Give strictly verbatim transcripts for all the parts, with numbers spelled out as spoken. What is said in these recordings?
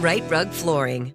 Right Rug Flooring.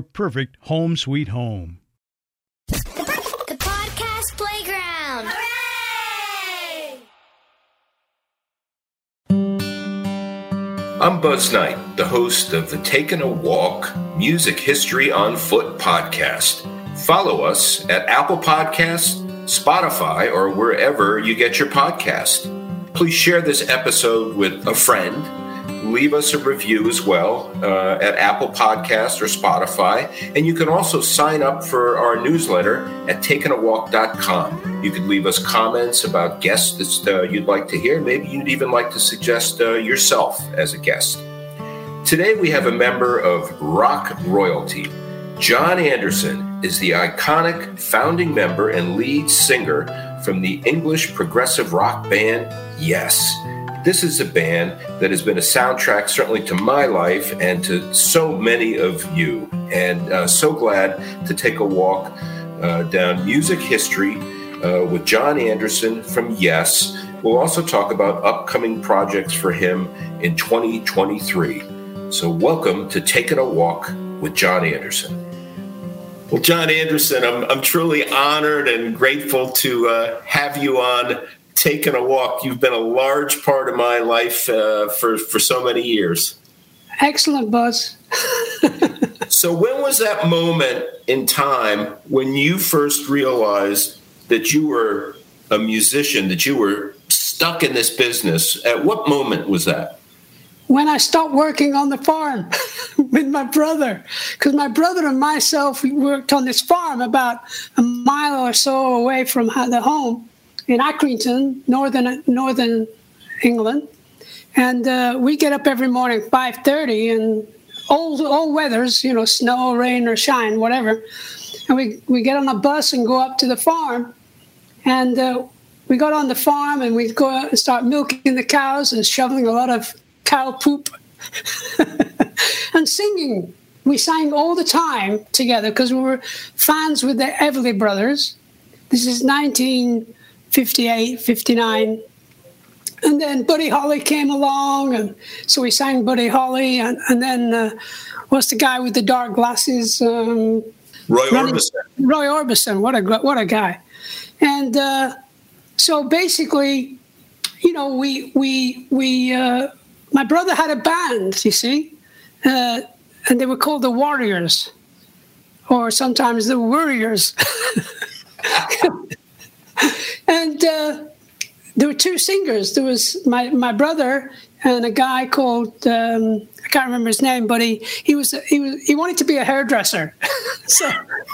perfect home sweet home. The, the podcast playground. Hooray! I'm Buzz Knight, the host of the Takin a Walk Music History on Foot podcast. Follow us at Apple Podcasts, Spotify, or wherever you get your podcast. Please share this episode with a friend. Leave us a review as well uh, at Apple Podcasts or Spotify. And you can also sign up for our newsletter at takin a walk dot com. You can leave us comments about guests that uh, you'd like to hear. Maybe you'd even like to suggest uh, yourself as a guest. Today we have a member of rock royalty. Jon Anderson is the iconic founding member and lead singer from the English progressive rock band Yes. This is a band that has been a soundtrack certainly to my life and to so many of you. And uh, so glad to take a walk uh, down music history uh, with Jon Anderson from Yes. We'll also talk about upcoming projects for him in twenty twenty-three. So welcome to Taking a Walk with Jon Anderson. Well, Jon Anderson, I'm, I'm truly honored and grateful to uh, have you on Taking a Walk. You've been a large part of my life uh, for, for so many years. Excellent, Buzz. So when was that moment in time when you first realized that you were a musician, that you were stuck in this business? At what moment was that? When I stopped working on the farm with my brother, because my brother and myself, we worked on this farm about a mile or so away from the home, in Accrington, northern northern England, and uh, we get up every morning five thirty, and all all weathers, you know, snow, rain, or shine, whatever, and we we get on a bus and go up to the farm, and uh, we got on the farm and we go out and start milking the cows and shoveling a lot of cow poop, and singing. We sang all the time together because we were fans with the Everly Brothers. This is nineteen. fifty-eight, fifty-nine. And then Buddy Holly came along, and so we sang Buddy Holly, and, and then uh, what's the guy with the dark glasses? Um, Roy Orbison. Roy Orbison, what a, what a guy. And uh, so basically, you know, we, we, we uh, my brother had a band, you see, uh, and they were called the Warriors, or sometimes the Worriers. And uh, there were two singers. There was my, my brother and a guy called um, I can't remember his name, but he he was he was he wanted to be a hairdresser, so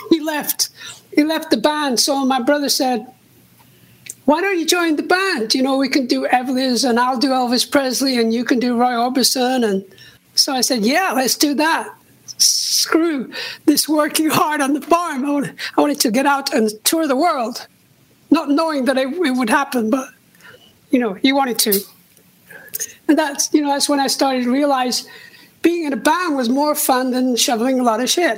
he left he left the band. So my brother said, "Why don't you join the band? You know, we can do Everly's, and I'll do Elvis Presley, and you can do Roy Orbison." And so I said, "Yeah, let's do that. Screw this working hard on the farm. I wanted, I wanted to get out and tour the world," not knowing that it, it would happen, but, you know, he wanted to. And that's, you know, that's when I started to realize being in a band was more fun than shoveling a lot of shit.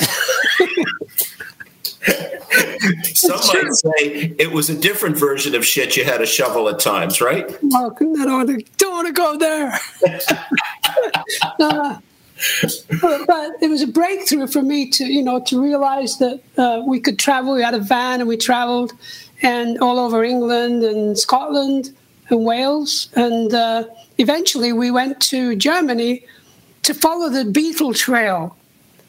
Some might say it was a different version of shit you had to shovel at times, right? Oh, I don't want to, don't want to go there. uh, but, but it was a breakthrough for me to, you know, to realize that uh, we could travel. We had a van and we traveled, and all over England and Scotland and Wales. And uh, eventually we went to Germany to follow the Beatle Trail.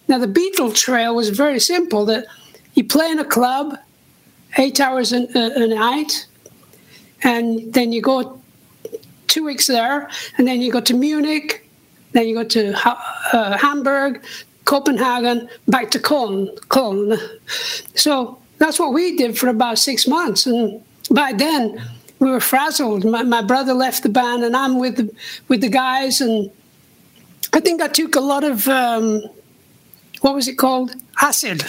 Now, the Beatle Trail was very simple, that you play in a club eight hours a, a, a night, and then you go two weeks there, and then you go to Munich, then you go to uh, Hamburg, Copenhagen, back to Cologne, Cologne. So that's what we did for about six months. And by then, we were frazzled. My, my brother left the band, and I'm with the, with the guys. And I think I took a lot of, um, what was it called? Acid.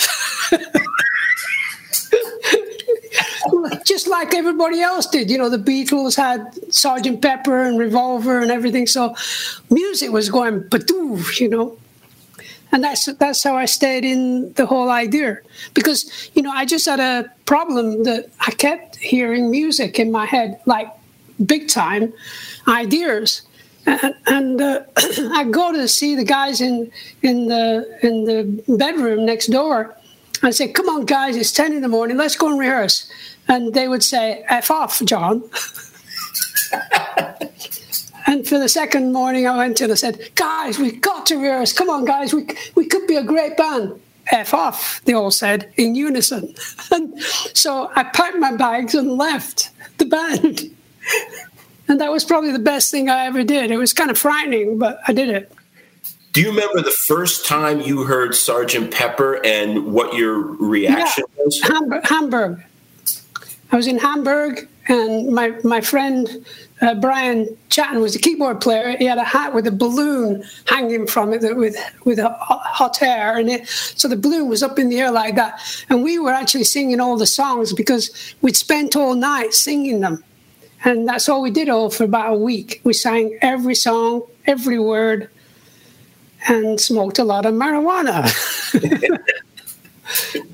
Just like everybody else did. You know, the Beatles had Sergeant Pepper and Revolver and everything. So music was going, badoof, you know. And that's that's how I stayed in the whole idea. Because, you know, I just had a problem that I kept hearing music in my head, like big time ideas. And, and uh, I go to see the guys in in the in the bedroom next door. I say, "Come on, guys, it's ten in the morning. Let's go and rehearse." And they would say, "F off, John." And for the second morning, I went to them and said, "Guys, we've got to rehearse. Come on, guys, we we could be a great band." "F off," they all said in unison. And so I packed my bags and left the band. And that was probably the best thing I ever did. It was kind of frightening, but I did it. Do you remember the first time you heard Sergeant Pepper and what your reaction yeah. was? Hamburg, Hamburg. I was in Hamburg, and my, my friend uh, Brian Chatton was the keyboard player. He had a hat with a balloon hanging from it with with a hot air in it. So the balloon was up in the air like that. And we were actually singing all the songs because we'd spent all night singing them. And that's all we did all for about a week. We sang every song, every word, and smoked a lot of marijuana.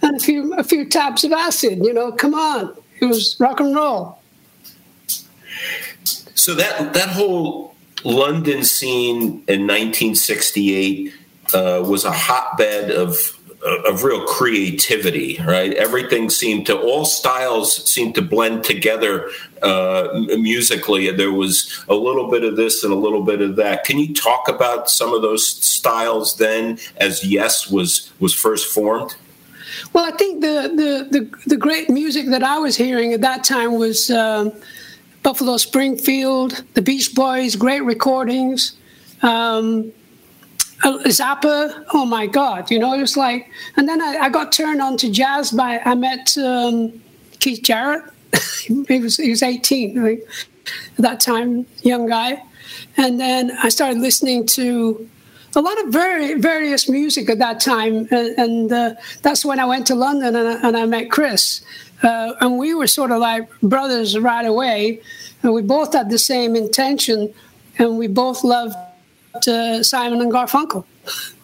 And a few a few tabs of acid, you know, come on. It was rock and roll. So that, that whole London scene in nineteen sixty-eight uh, was a hotbed of of real creativity, right? Everything seemed to, all styles seemed to blend together uh, musically. There was a little bit of this and a little bit of that. Can you talk about some of those styles then as Yes was, was first formed? Well, I think the, the, the, the great music that I was hearing at that time was um, Buffalo Springfield, the Beach Boys, great recordings, um, Zappa, oh my God, you know, it was like, and then I, I got turned on to jazz by, I met um, Keith Jarrett, he was he was eighteen, I think, at that time, young guy, and then I started listening to a lot of very various music at that time, and, and uh, that's when I went to London and I, and I met Chris, uh, and we were sort of like brothers right away, and we both had the same intention, and we both loved Uh, Simon and Garfunkel.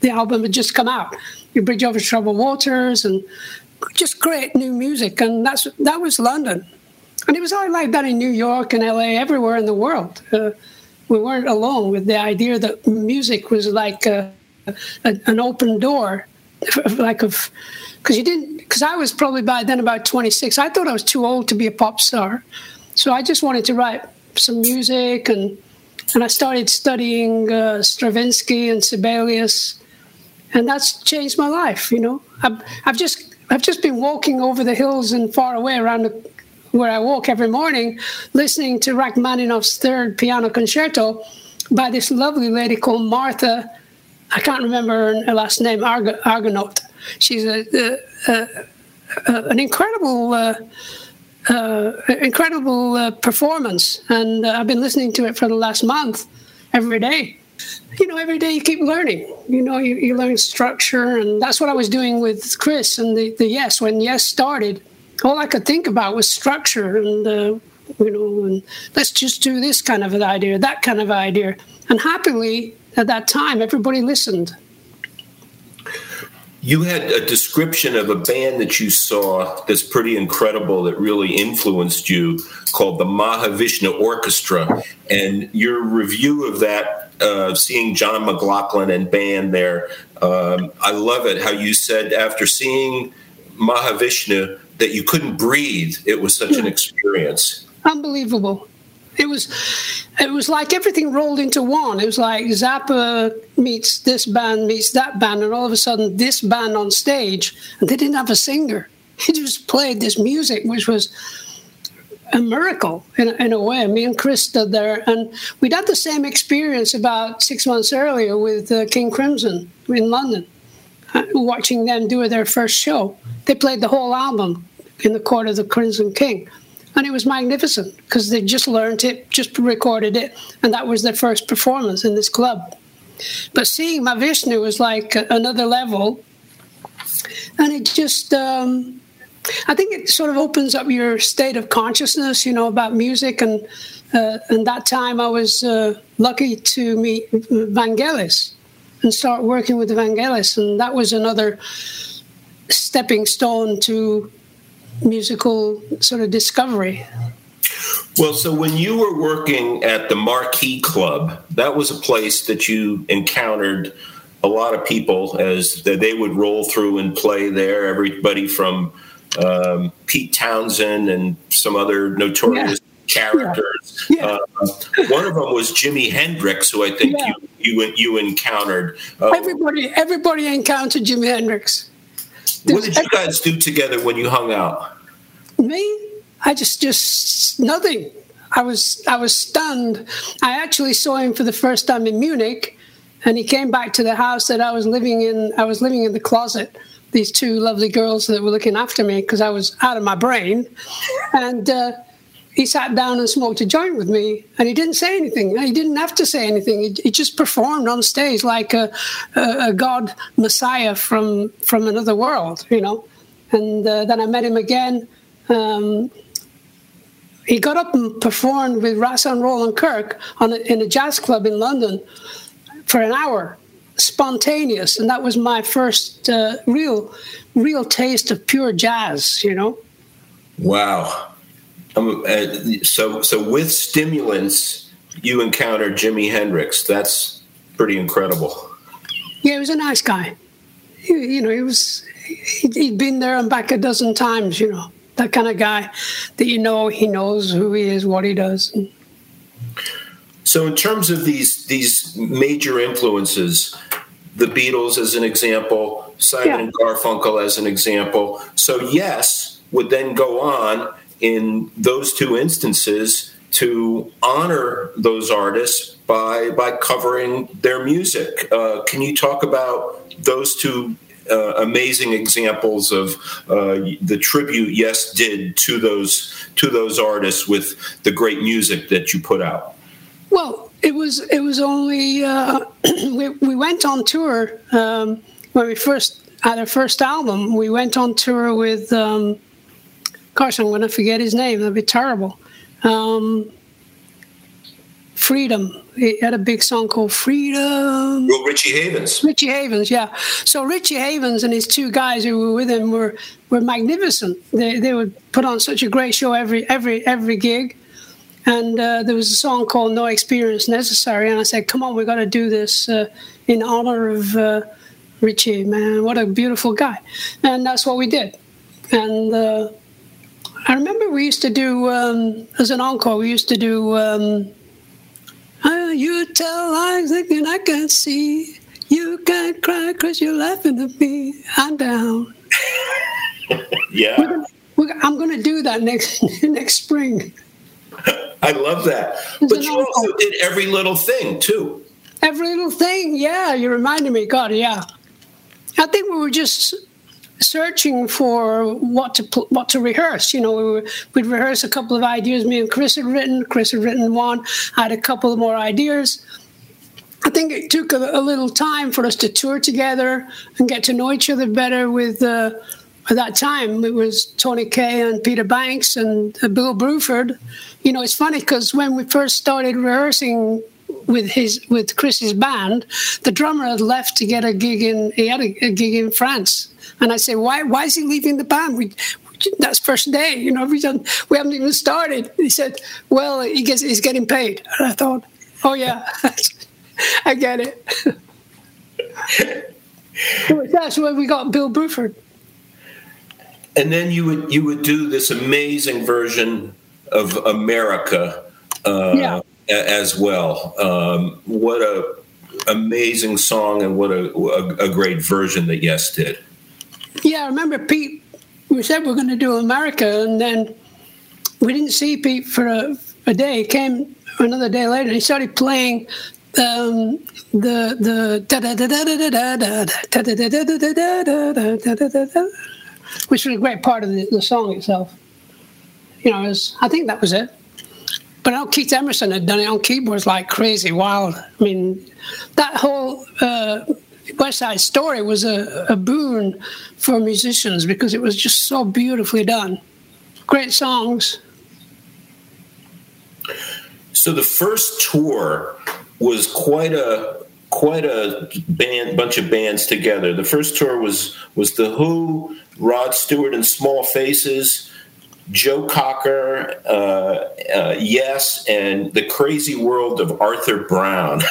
The album had just come out, "Your Bridge Over Troubled Waters," and just great new music. And that's that was London, and it was all like that in New York and L A, everywhere in the world. Uh, we weren't alone with the idea that music was like a, a, an open door, like of because you didn't because I was probably by then about twenty-six. I thought I was too old to be a pop star, so I just wanted to write some music. And And I started studying uh, Stravinsky and Sibelius, and that's changed my life. You know, I've, I've just I've just been walking over the hills and far away around the, where I walk every morning, listening to Rachmaninoff's Third Piano Concerto, by this lovely lady called Martha, I can't remember her last name, Arger, Argerich. She's a, a, a, a, an incredible uh, uh, incredible uh, performance, and uh, I've been listening to it for the last month every day. You know, every day you keep learning. You know, you, you learn structure, and that's what I was doing with Chris and the, the Yes. When Yes started, all I could think about was structure and, uh, you know, and let's just do this kind of an idea, that kind of idea. And happily, at that time, everybody listened. You had a description of a band that you saw that's pretty incredible that really influenced you called the Mahavishnu Orchestra. And your review of that, uh, seeing John McLaughlin and band there, um, I love it how you said after seeing Mahavishnu that you couldn't breathe. It was such an experience. Unbelievable. It was it was like everything rolled into one. It was like Zappa meets this band, meets that band, and all of a sudden this band on stage, and they didn't have a singer. They just played this music, which was a miracle in, in a way. Me and Chris stood there, and we'd had the same experience about six months earlier with uh, King Crimson in London, watching them do their first show. They played the whole album in the court of the Crimson King. And it was magnificent because they just learned it, just recorded it, and that was their first performance in this club. But seeing Mahavishnu was like another level, and it just, um, I think it sort of opens up your state of consciousness, you know, about music. And uh, and that time I was uh, lucky to meet Vangelis and start working with Vangelis, and that was another stepping stone to musical sort of discovery. Well, so when you were working at the Marquee Club, that was a place that you encountered a lot of people as they would roll through and play there. Everybody from um, Pete Townshend and some other notorious yeah. characters. Yeah. Yeah. Uh, one of them was Jimi Hendrix, who I think yeah. you, you you encountered. Uh, everybody, everybody encountered Jimi Hendrix. What did you guys do together when you hung out? Me? I just, just nothing. I was, I was stunned. I actually saw him for the first time in Munich, and he came back to the house that I was living in. I was living in the closet. These two lovely girls that were looking after me because I was out of my brain, and uh, he sat down and smoked a joint with me, and he didn't say anything. He didn't have to say anything. He, he just performed on stage like a, a, a god messiah from, from another world, you know. And uh, then I met him again. Um, he got up and performed with Rats and Roland Kirk on a, in a jazz club in London for an hour, spontaneous. And that was my first uh, real, real taste of pure jazz, you know. Wow. Um, uh, so, so with stimulants, you encounter Jimi Hendrix. That's pretty incredible. Yeah, he was a nice guy. He, you know, he was. He, he'd been there and back a dozen times. You know, that kind of guy that you know he knows who he is, what he does. So, in terms of these these major influences, the Beatles as an example, Simon yeah. and Garfunkel as an example. So, Yes would then go on, in those two instances, to honor those artists by by covering their music. Uh, can you talk about those two uh, amazing examples of uh, the tribute Yes did to those to those artists with the great music that you put out? Well, it was it was only uh, we we went on tour um, when we first had our first album. We went on tour with. Um, Gosh, I'm going to forget his name. That'd be terrible. Um, Freedom. He had a big song called Freedom. Well, Richie Havens. Richie Havens, yeah. So Richie Havens and his two guys who were with him were, were magnificent. They they would put on such a great show every every every gig. And uh, there was a song called No Experience Necessary. And I said, come on, we've got to do this uh, in honor of uh, Richie, man. What a beautiful guy. And that's what we did. And... Uh, I remember we used to do, um, as an encore, we used to do, um, oh, you tell lies thinking I can't see. You can't cry because you're laughing at me. I'm down. yeah. We're gonna, we're, I'm going to do that next next spring. I love that. But you also did Every Little Thing, too. Every Little Thing, yeah. You reminded me, God, yeah. I think we were just searching for what to what to rehearse. You know, we were, we'd rehearse a couple of ideas me and Chris had written. Chris had written one. I had a couple more ideas. I think it took a, a little time for us to tour together and get to know each other better with... Uh, At that time, it was Tony Kaye and Peter Banks and uh, Bill Bruford. You know, it's funny because when we first started rehearsing with his with Chris's band, the drummer had left to get a gig in he had a, a gig in France. And I said, why why is he leaving the band? We, we that's first day, you know, we done, we haven't even started. He said, well, he gets he's getting paid. And I thought, oh yeah, I get it. So that's where we got Bill Bruford. And then you would you would do this amazing version of America uh, yeah. as well. Um, what a amazing song and what a, a, a great version that Yes did. Yeah, I remember Pete. We said we're going to do America, and then we didn't see Pete for a, a day. He came another day later, and he started playing. Um, the the da da da da da da da da da da da da da da da da. Which was a great part of the, the song itself. You know, it was, I think that was it. But I know Keith Emerson had done it on keyboards like crazy, wild. I mean, that whole uh, West Side Story was a, a boon for musicians because it was just so beautifully done. Great songs. So the first tour was quite a quite a band, bunch of bands together. The first tour was was The Who, Rod Stewart and Small Faces, Joe Cocker, uh, uh, Yes, and The Crazy World of Arthur Brown.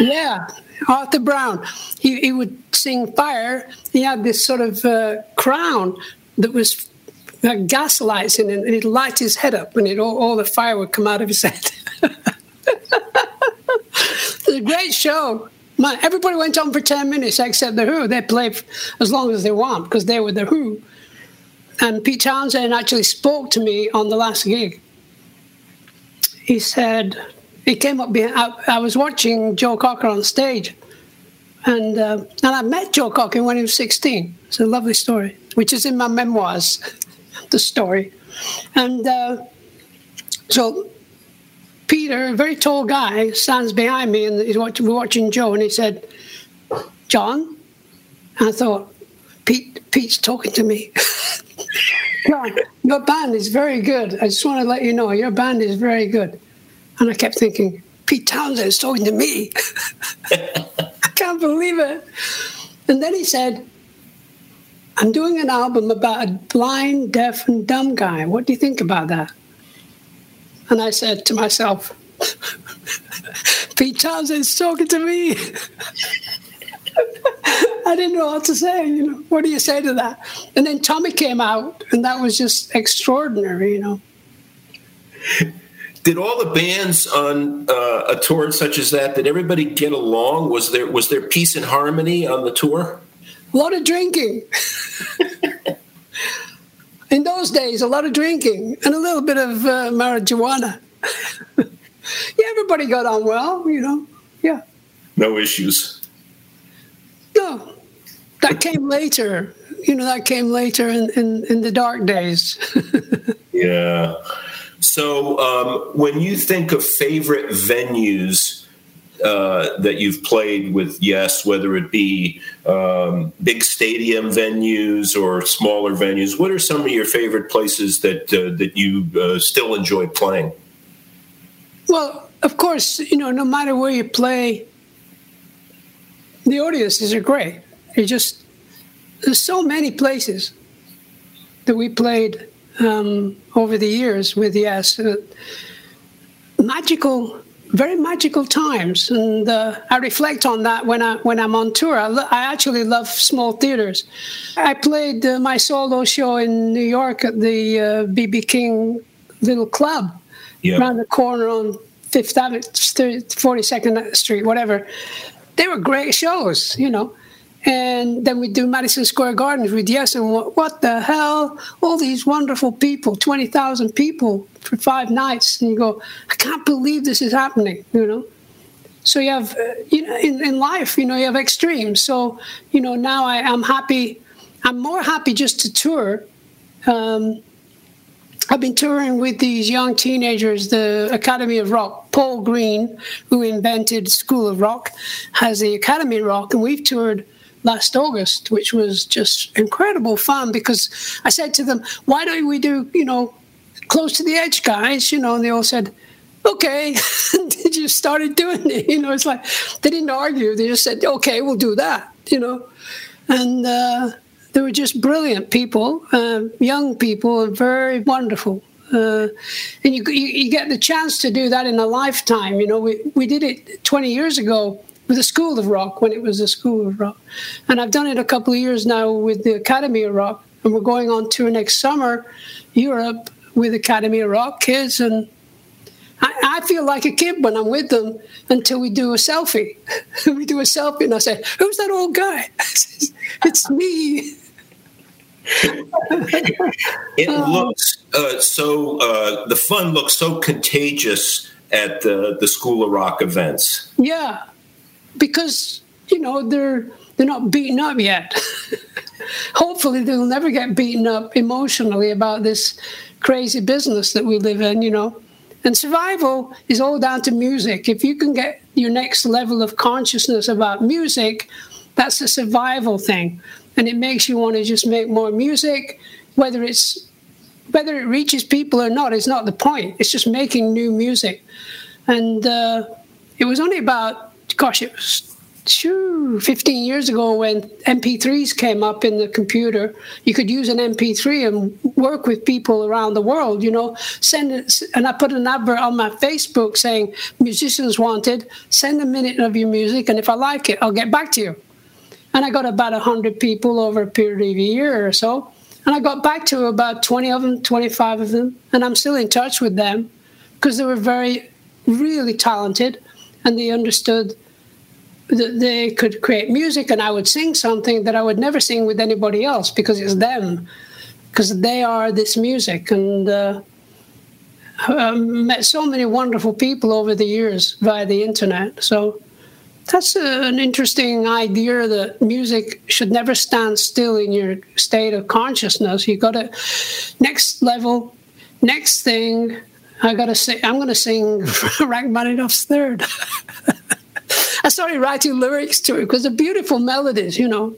Yeah, Arthur Brown. He, he would sing Fire. He had this sort of uh, crown that was uh, gas lights in it, and it'd light his head up, and it all, all the fire would come out of his head. It was a great show. Man, everybody went on for ten minutes except The Who. They played as long as they want because they were The Who. And Pete Townshend actually spoke to me on the last gig. He said, he came up behind, I, I was watching Joe Cocker on stage. And uh, and I met Joe Cocker when he was sixteen. It's a lovely story, which is in my memoirs, the story. And uh, so... Peter, a very tall guy, stands behind me and he's watching, we're watching Joe, and he said, John? And I thought, Pete, Pete's talking to me. John, your band is very good. I just want to let you know, your band is very good. And I kept thinking, Pete Townshend is talking to me. I can't believe it. And then he said, I'm doing an album about a blind, deaf, and dumb guy. What do you think about that? And I said to myself, Pete Townshend's talking to me. I didn't know what to say. You know, what do you say to that? And then Tommy came out, and that was just extraordinary, you know. Did all the bands on uh, a tour such as that, did everybody get along? Was there was there peace and harmony on the tour? A lot of drinking. In those days, a lot of drinking and a little bit of uh, marijuana. Yeah, everybody got on well, you know. Yeah. No issues. No. That came later. You know, that came later in, in, in the dark days. Yeah. So um, when you think of favorite venues uh, that you've played with Yes, whether it be um, big stadium venues or smaller venues, what are some of your favorite places that uh, that you uh, still enjoy playing? Well, of course, you know, no matter where you play, the audiences are great. It just, there's so many places that we played um, over the years with Yes. Uh, magical Very magical times, and uh, I reflect on that when I when I'm on tour. I, lo- I actually love small theaters. I played uh, my solo show in New York at the B B Uh, King little club, yep, around the corner on Fifth Avenue, forty-second Street, whatever. They were great shows, you know. And then we do Madison Square Gardens with Yes, and what, what the hell? All these wonderful people, twenty thousand people for five nights. And you go, I can't believe this is happening, you know. So you have, uh, you know, in, in life, you know, you have extremes. So, you know, now I, I'm happy. I'm more happy just to tour. Um, I've been touring with these young teenagers, the Academy of Rock. Paul Green, who invented School of Rock, has the Academy of Rock. And we've toured last August, which was just incredible fun, because I said to them, why don't we do, you know, Close to the Edge, guys? You know, and they all said, okay. They just started doing it. You know, it's like they didn't argue. They just said, okay, we'll do that, you know. And uh, they were just brilliant people, uh, young people, very wonderful. Uh, and you, you you get the chance to do that in a lifetime. You know, we, we did it twenty years ago with the School of Rock, when it was the School of Rock. And I've done it a couple of years now with the Academy of Rock. And we're going on tour next summer, Europe, with Academy of Rock kids. And I, I feel like a kid when I'm with them until we do a selfie. We do a selfie and I say, who's that old guy? It's me. It looks uh, so, uh, the fun looks so contagious at the, the School of Rock events. Yeah, because, you know, they're they're not beaten up yet. Hopefully they'll never get beaten up emotionally about this crazy business that we live in, you know. And survival is all down to music. If you can get your next level of consciousness about music, that's a survival thing. And it makes you want to just make more music, whether it's whether it reaches people or not, it's not the point. It's just making new music. And uh, it was only about, gosh, it was shoo, fifteen years ago when M P threes came up in the computer. You could use an M P three and work with people around the world, you know. Send it, and I put an advert on my Facebook saying, musicians wanted, send a minute of your music, and if I like it, I'll get back to you. And I got about one hundred people over a period of a year or so. And I got back to about twenty of them, twenty-five of them. And I'm still in touch with them because they were very, really talented. And they understood that they could create music. And I would sing something that I would never sing with anybody else because it's them. Because they are this music. And uh, I met so many wonderful people over the years via the internet. So that's a, an interesting idea that music should never stand still in your state of consciousness. You got to next level, next thing. I got to say, I'm going to sing Rachmaninoff's Third. I started writing lyrics to it because they're beautiful melodies, you know.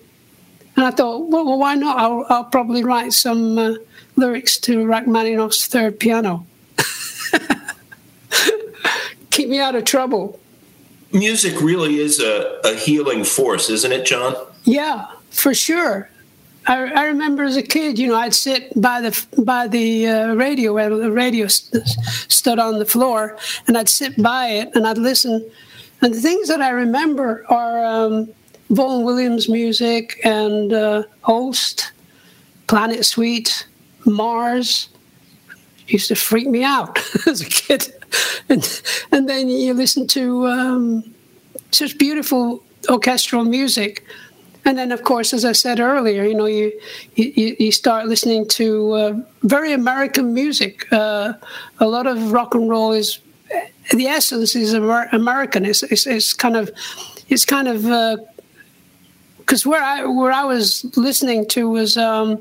And I thought, well, well why not? I'll, I'll probably write some uh, lyrics to Rachmaninoff's Third Piano. Keep me out of trouble. Music really is a, a healing force, isn't it, John? Yeah, for sure. I, I remember as a kid, you know, I'd sit by the by the uh, radio where the radio st- stood on the floor, and I'd sit by it and I'd listen. And the things that I remember are um, Vaughan Williams music and uh, Holst, Planet Suite, Mars. It used to freak me out as a kid. And, and then you listen to um, such beautiful orchestral music. And then, of course, as I said earlier, you know, you you, you start listening to uh, very American music. Uh, a lot of rock and roll is the essence is Amer- American. It's, it's it's kind of it's kind of because uh, where I where I was listening to was um,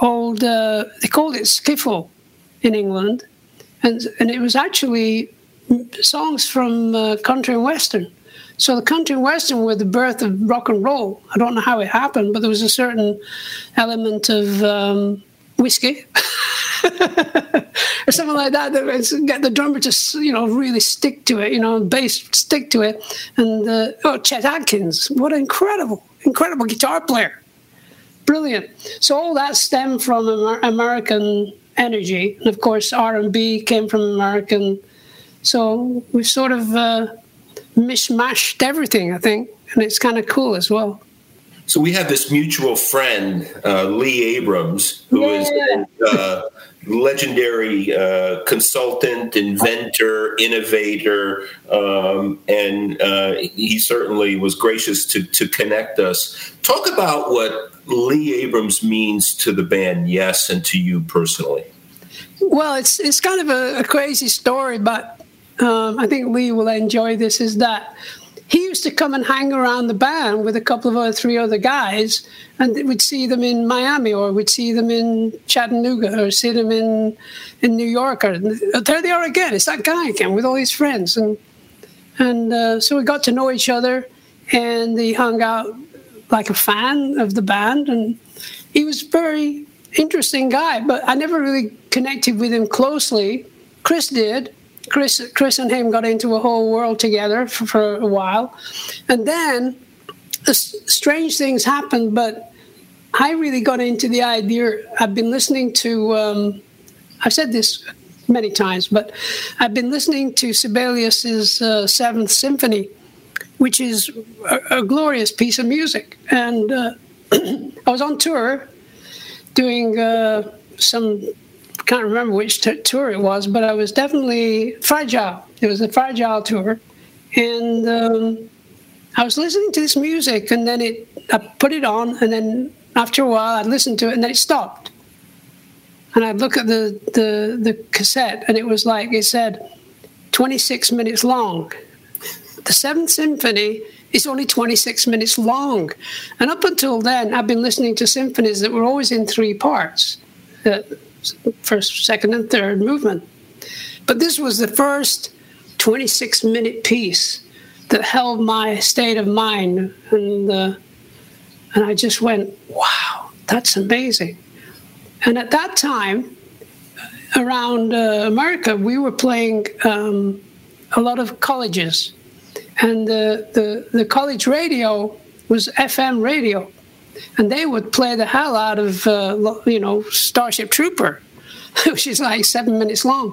old. Uh, they called it skiffle in England. And and it was actually songs from uh, country and western. So the country and western were the birth of rock and roll. I don't know how it happened, but there was a certain element of um, whiskey or something like that that was, get the drummer to, you know, really stick to it, you know, bass stick to it. And uh, oh, Chet Atkins, what an incredible, incredible guitar player, brilliant. So all that stemmed from Amer- American. Energy, and of course R and B came from American, so we sort of uh, mishmashed everything, I think, and it's kind of cool as well. So we have this mutual friend, uh, Lee Abrams, who yeah. is a legendary uh, consultant, inventor, innovator, um, and uh, he certainly was gracious to, to connect us. Talk about what Lee Abrams means to the band Yes and to you personally. Well, it's it's kind of a, a crazy story, but um, I think Lee will enjoy this, is that he used to come and hang around the band with a couple of other, three other guys, and we'd see them in Miami, or we'd see them in Chattanooga, or see them in, in New York. Or there they are again. It's that guy again with all his friends. And and uh, so we got to know each other, and he hung out like a fan of the band. And he was a very interesting guy, but I never really connected with him closely. Chris did. Chris, Chris and him got into a whole world together for, for a while. And then uh, strange things happened, but I really got into the idea. I've been listening to, um, I've said this many times, but I've been listening to Sibelius's uh, Seventh Symphony, which is a, a glorious piece of music. And uh, I was on tour doing uh, some... can't remember which t- tour it was, but I was definitely Fragile. It was a Fragile tour, and um, I was listening to this music, and then it I put it on, and then after a while I'd listen to it, and then it stopped. And I'd look at the, the, the cassette, and it was like, it said twenty-six minutes long. The Seventh Symphony is only twenty-six minutes long, and up until then I've been listening to symphonies that were always in three parts, uh, first, second, and third movement. But this was the first twenty-six minute piece that held my state of mind. And uh, and I just went, wow, that's amazing. And at that time, around uh, America, we were playing um, a lot of colleges. And the, the, the college radio was F M radio. And they would play the hell out of, uh, you know, Starship Trooper, which is like seven minutes long,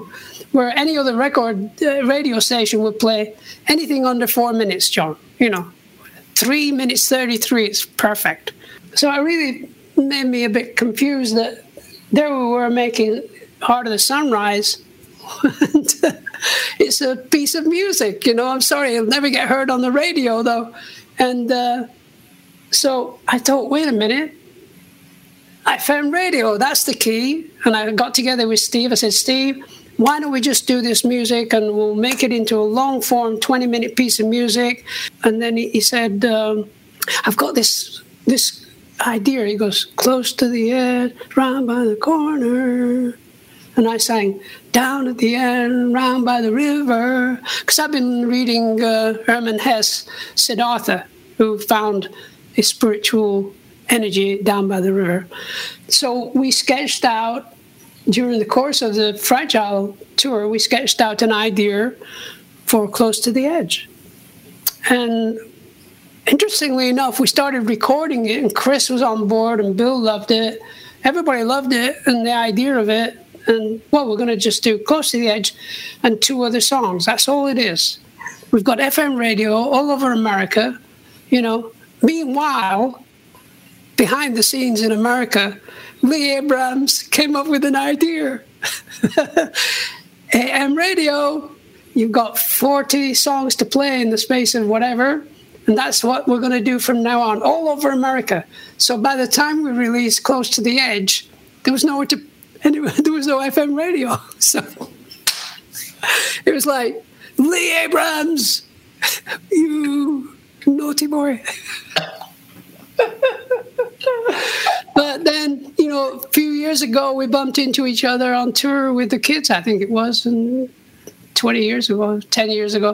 where any other record uh, radio station would play anything under four minutes, John. You know, three minutes thirty-three is perfect. So it really made me a bit confused that there we were making Heart of the Sunrise. And it's a piece of music, you know. I'm sorry, it'll never get heard on the radio, though. And... Uh, So I thought, wait a minute, F M radio, that's the key. And I got together with Steve. I said, Steve, why don't we just do this music and we'll make it into a long-form twenty-minute piece of music. And then he, he said, um, I've got this this idea. He goes, close to the edge, round by the corner. And I sang, down at the end, round by the river. Because I've been reading uh, Hermann Hesse, Siddhartha, who found... a spiritual energy down by the river. So we sketched out, during the course of the Fragile tour, we sketched out an idea for Close to the Edge. And interestingly enough, we started recording it, and Chris was on board, and Bill loved it. Everybody loved it and the idea of it. And, well, we're going to just do Close to the Edge and two other songs. That's all it is. We've got F M radio all over America, you know. Meanwhile, behind the scenes in America, Lee Abrams came up with an idea. A M radio, you've got forty songs to play in the space of whatever, and that's what we're going to do from now on, all over America. So by the time we released Close to the Edge, there was nowhere to, and it, there was no F M radio. So it was like, Lee Abrams, you... naughty boy. But then, you know, a few years ago, we bumped into each other on tour with the kids, I think it was, and twenty years ago, ten years ago.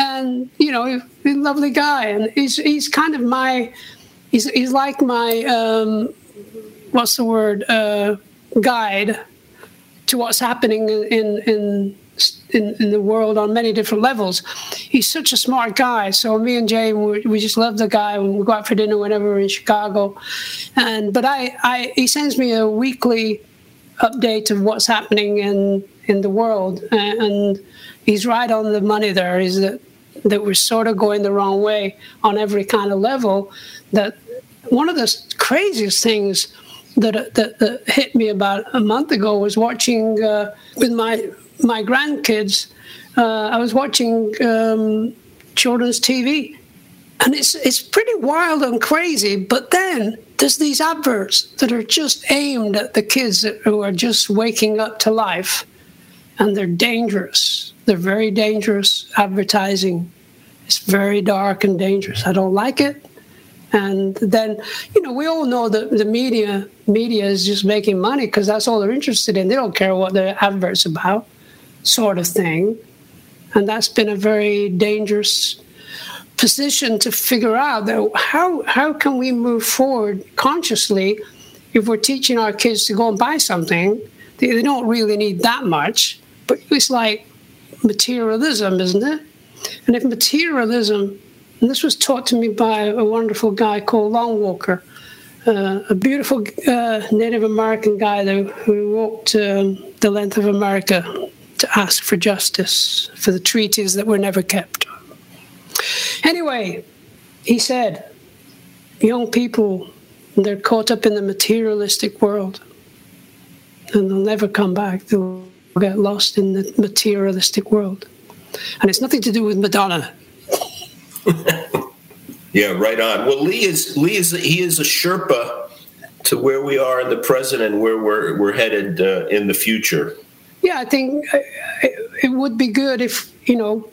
And, you know, he's a lovely guy. And he's he's kind of my, he's, he's like my, um, what's the word, uh, guide to what's happening in in In, in the world on many different levels. He's such a smart guy. So me and Jay, we, we just love the guy. We go out for dinner whenever we're in Chicago. And but I, I he sends me a weekly update of what's happening in, in the world. And, and he's right on the money there, is that, that we're sort of going the wrong way on every kind of level, that one of the craziest things that that, that hit me about a month ago was watching uh, with my my grandkids. Uh, I was watching um, children's T V, and it's it's pretty wild and crazy. But then there's these adverts that are just aimed at the kids who are just waking up to life, and they're dangerous. They're very dangerous advertising. It's very dark and dangerous. I don't like it. And then, you know, we all know that the media media is just making money because that's all they're interested in. They don't care what their advert's about, sort of thing. And that's been a very dangerous position to figure out, that how how can we move forward consciously if we're teaching our kids to go and buy something. They, they don't really need that much, but it's like materialism, isn't it? And if materialism, and this was taught to me by a wonderful guy called Long Walker, uh, a beautiful uh, Native American guy that, who walked um, the length of America to ask for justice for the treaties that were never kept. Anyway, he said, young people, they're caught up in the materialistic world, and they'll never come back. They'll get lost in the materialistic world. And it's nothing to do with Madonna. Yeah, right on. Well, Lee is Lee is he is a Sherpa to where we are in the present and where we're we're headed uh, in the future. Yeah, I think it would be good if, you know,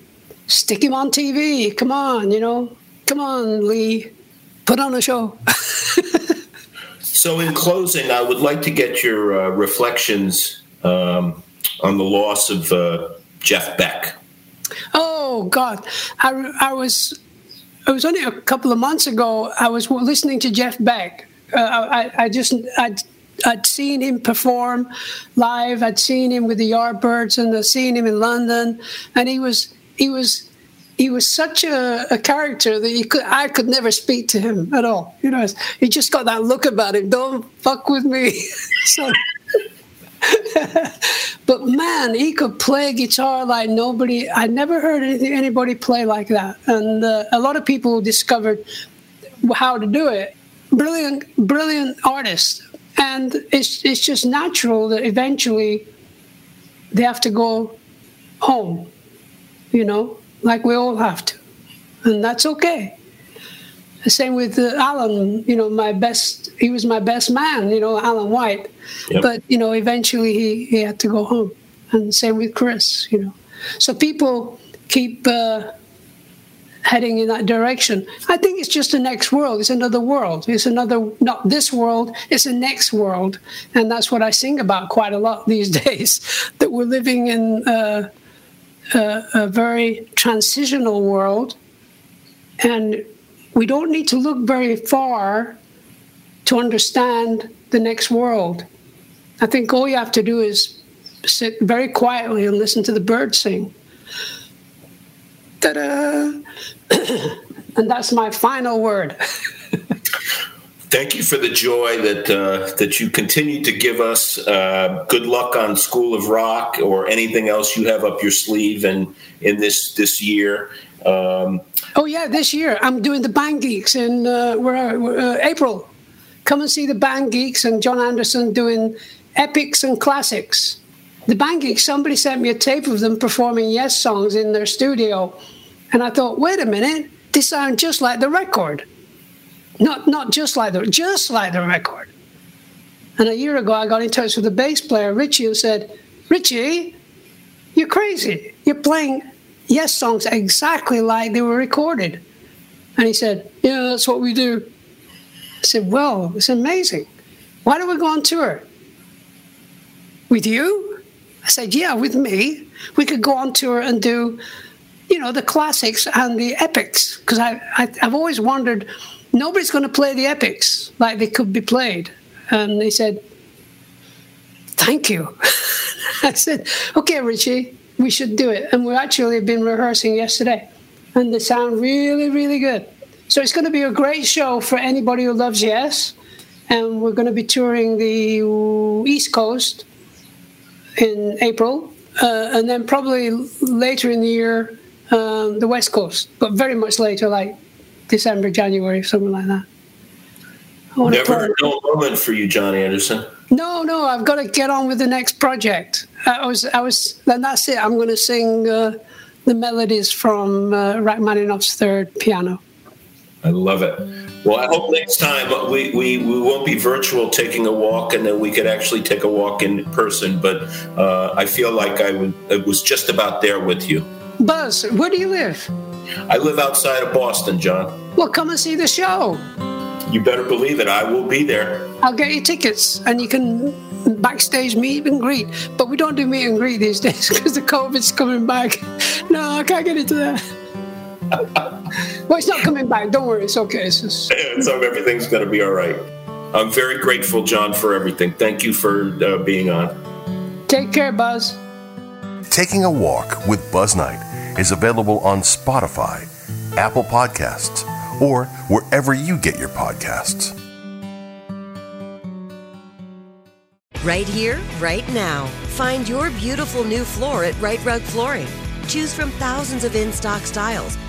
stick him on T V. Come on, you know, come on, Lee, put on a show. So, in closing, I would like to get your uh, reflections um, on the loss of uh, Jeff Beck. Oh God, I, I was it was only a couple of months ago. I was listening to Jeff Beck. Uh, I, I just I'd, I'd seen him perform live. I'd seen him with the Yardbirds, and I'd seen him in London. And he was he was he was such a, a character that you could I could never speak to him at all. You know, he just got that look about him. Don't fuck with me. So, but man, he could play guitar like nobody. I never heard anybody play like that. And uh, a lot of people discovered how to do it. Brilliant, brilliant artist. And it's it's just natural that eventually they have to go home, you know, like we all have to. And that's okay. The same with uh, Alan, you know, my best, he was my best man, you know, Alan White. Yep. But, you know, eventually he, he had to go home. And same with Chris, you know. So people keep uh, heading in that direction. I think it's just the next world. It's another world. It's another, not this world, it's the next world. And that's what I sing about quite a lot these days, that we're living in uh, a, a very transitional world. And we don't need to look very far to understand the next world. I think all you have to do is sit very quietly and listen to the birds sing. Ta-da! And that's my final word. Thank you for the joy that uh, that you continue to give us. Uh, good luck on School of Rock or anything else you have up your sleeve and in this this year. Um, oh yeah, this year I'm doing the Band Geeks in uh, where, uh, April. Come and see the Band Geeks and Jon Anderson doing epics and classics. The Band Geeks, somebody sent me a tape of them performing Yes songs in their studio, and I thought, wait a minute, they sound just like the record. Not not just like the just like the record. And a year ago, I got in touch with the bass player Richie and said, Richie, you're crazy. You're playing Yes songs exactly like they were recorded. And he said, yeah, that's what we do. I said, well, it's amazing. Why don't we go on tour? With you? I said, yeah, with me. We could go on tour and do, you know, the classics and the epics. Because I, I, I've always wondered, nobody's going to play the epics like they could be played. And he said, thank you. I said, okay, Richie. We should do it. And we actually have been rehearsing yesterday. And they sound really, really good. So it's going to be a great show for anybody who loves Yes. And we're going to be touring the East Coast in April. Uh, and then probably later in the year, um, the West Coast. But very much later, like December, January, something like that. Never a dull moment for you, Jon Anderson. No, no, I've got to get on with the next project. I was, I was, and that's it. I'm going to sing uh, the melodies from uh, Rachmaninoff's Third Piano. I love it. Well, I hope next time we, we, we won't be virtual taking a walk, and then we could actually take a walk in person. But uh, I feel like I would, I was just about there with you. Buzz, where do you live? I live outside of Boston, Jon. Well, come and see the show. You better believe it. I will be there. I'll get you tickets, and you can backstage meet and greet. But we don't do meet and greet these days because the COVID's coming back. No, I can't get into that. Well, it's not coming back. Don't worry. It's okay. It's just... So everything's going to be all right. I'm very grateful, Jon, for everything. Thank you for uh, being on. Take care, Buzz. Taking a Walk with Buzz Knight is available on Spotify, Apple Podcasts, or wherever you get your podcasts. Right here, right now. Find your beautiful new floor at Right Rug Flooring. Choose from thousands of in-stock styles,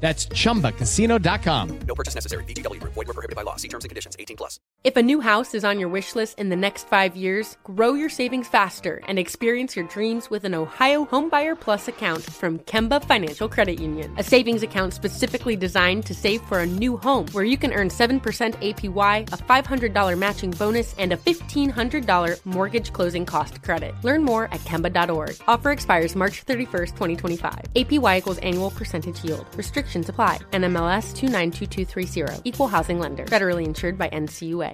That's chumba casino dot com. No purchase necessary. V G W Group. Void where prohibited by law. See terms and conditions. eighteen plus. If a new house is on your wish list in the next five years, grow your savings faster and experience your dreams with an Ohio Homebuyer Plus account from Kemba Financial Credit Union. A savings account specifically designed to save for a new home where you can earn seven percent A P Y, a five hundred dollars matching bonus, and a fifteen hundred dollars mortgage closing cost credit. Learn more at kemba dot org. Offer expires March thirty-first, twenty twenty-five. A P Y equals annual percentage yield. Restrictions apply. N M L S two nine two two three zero. Equal housing lender. Federally insured by N C U A.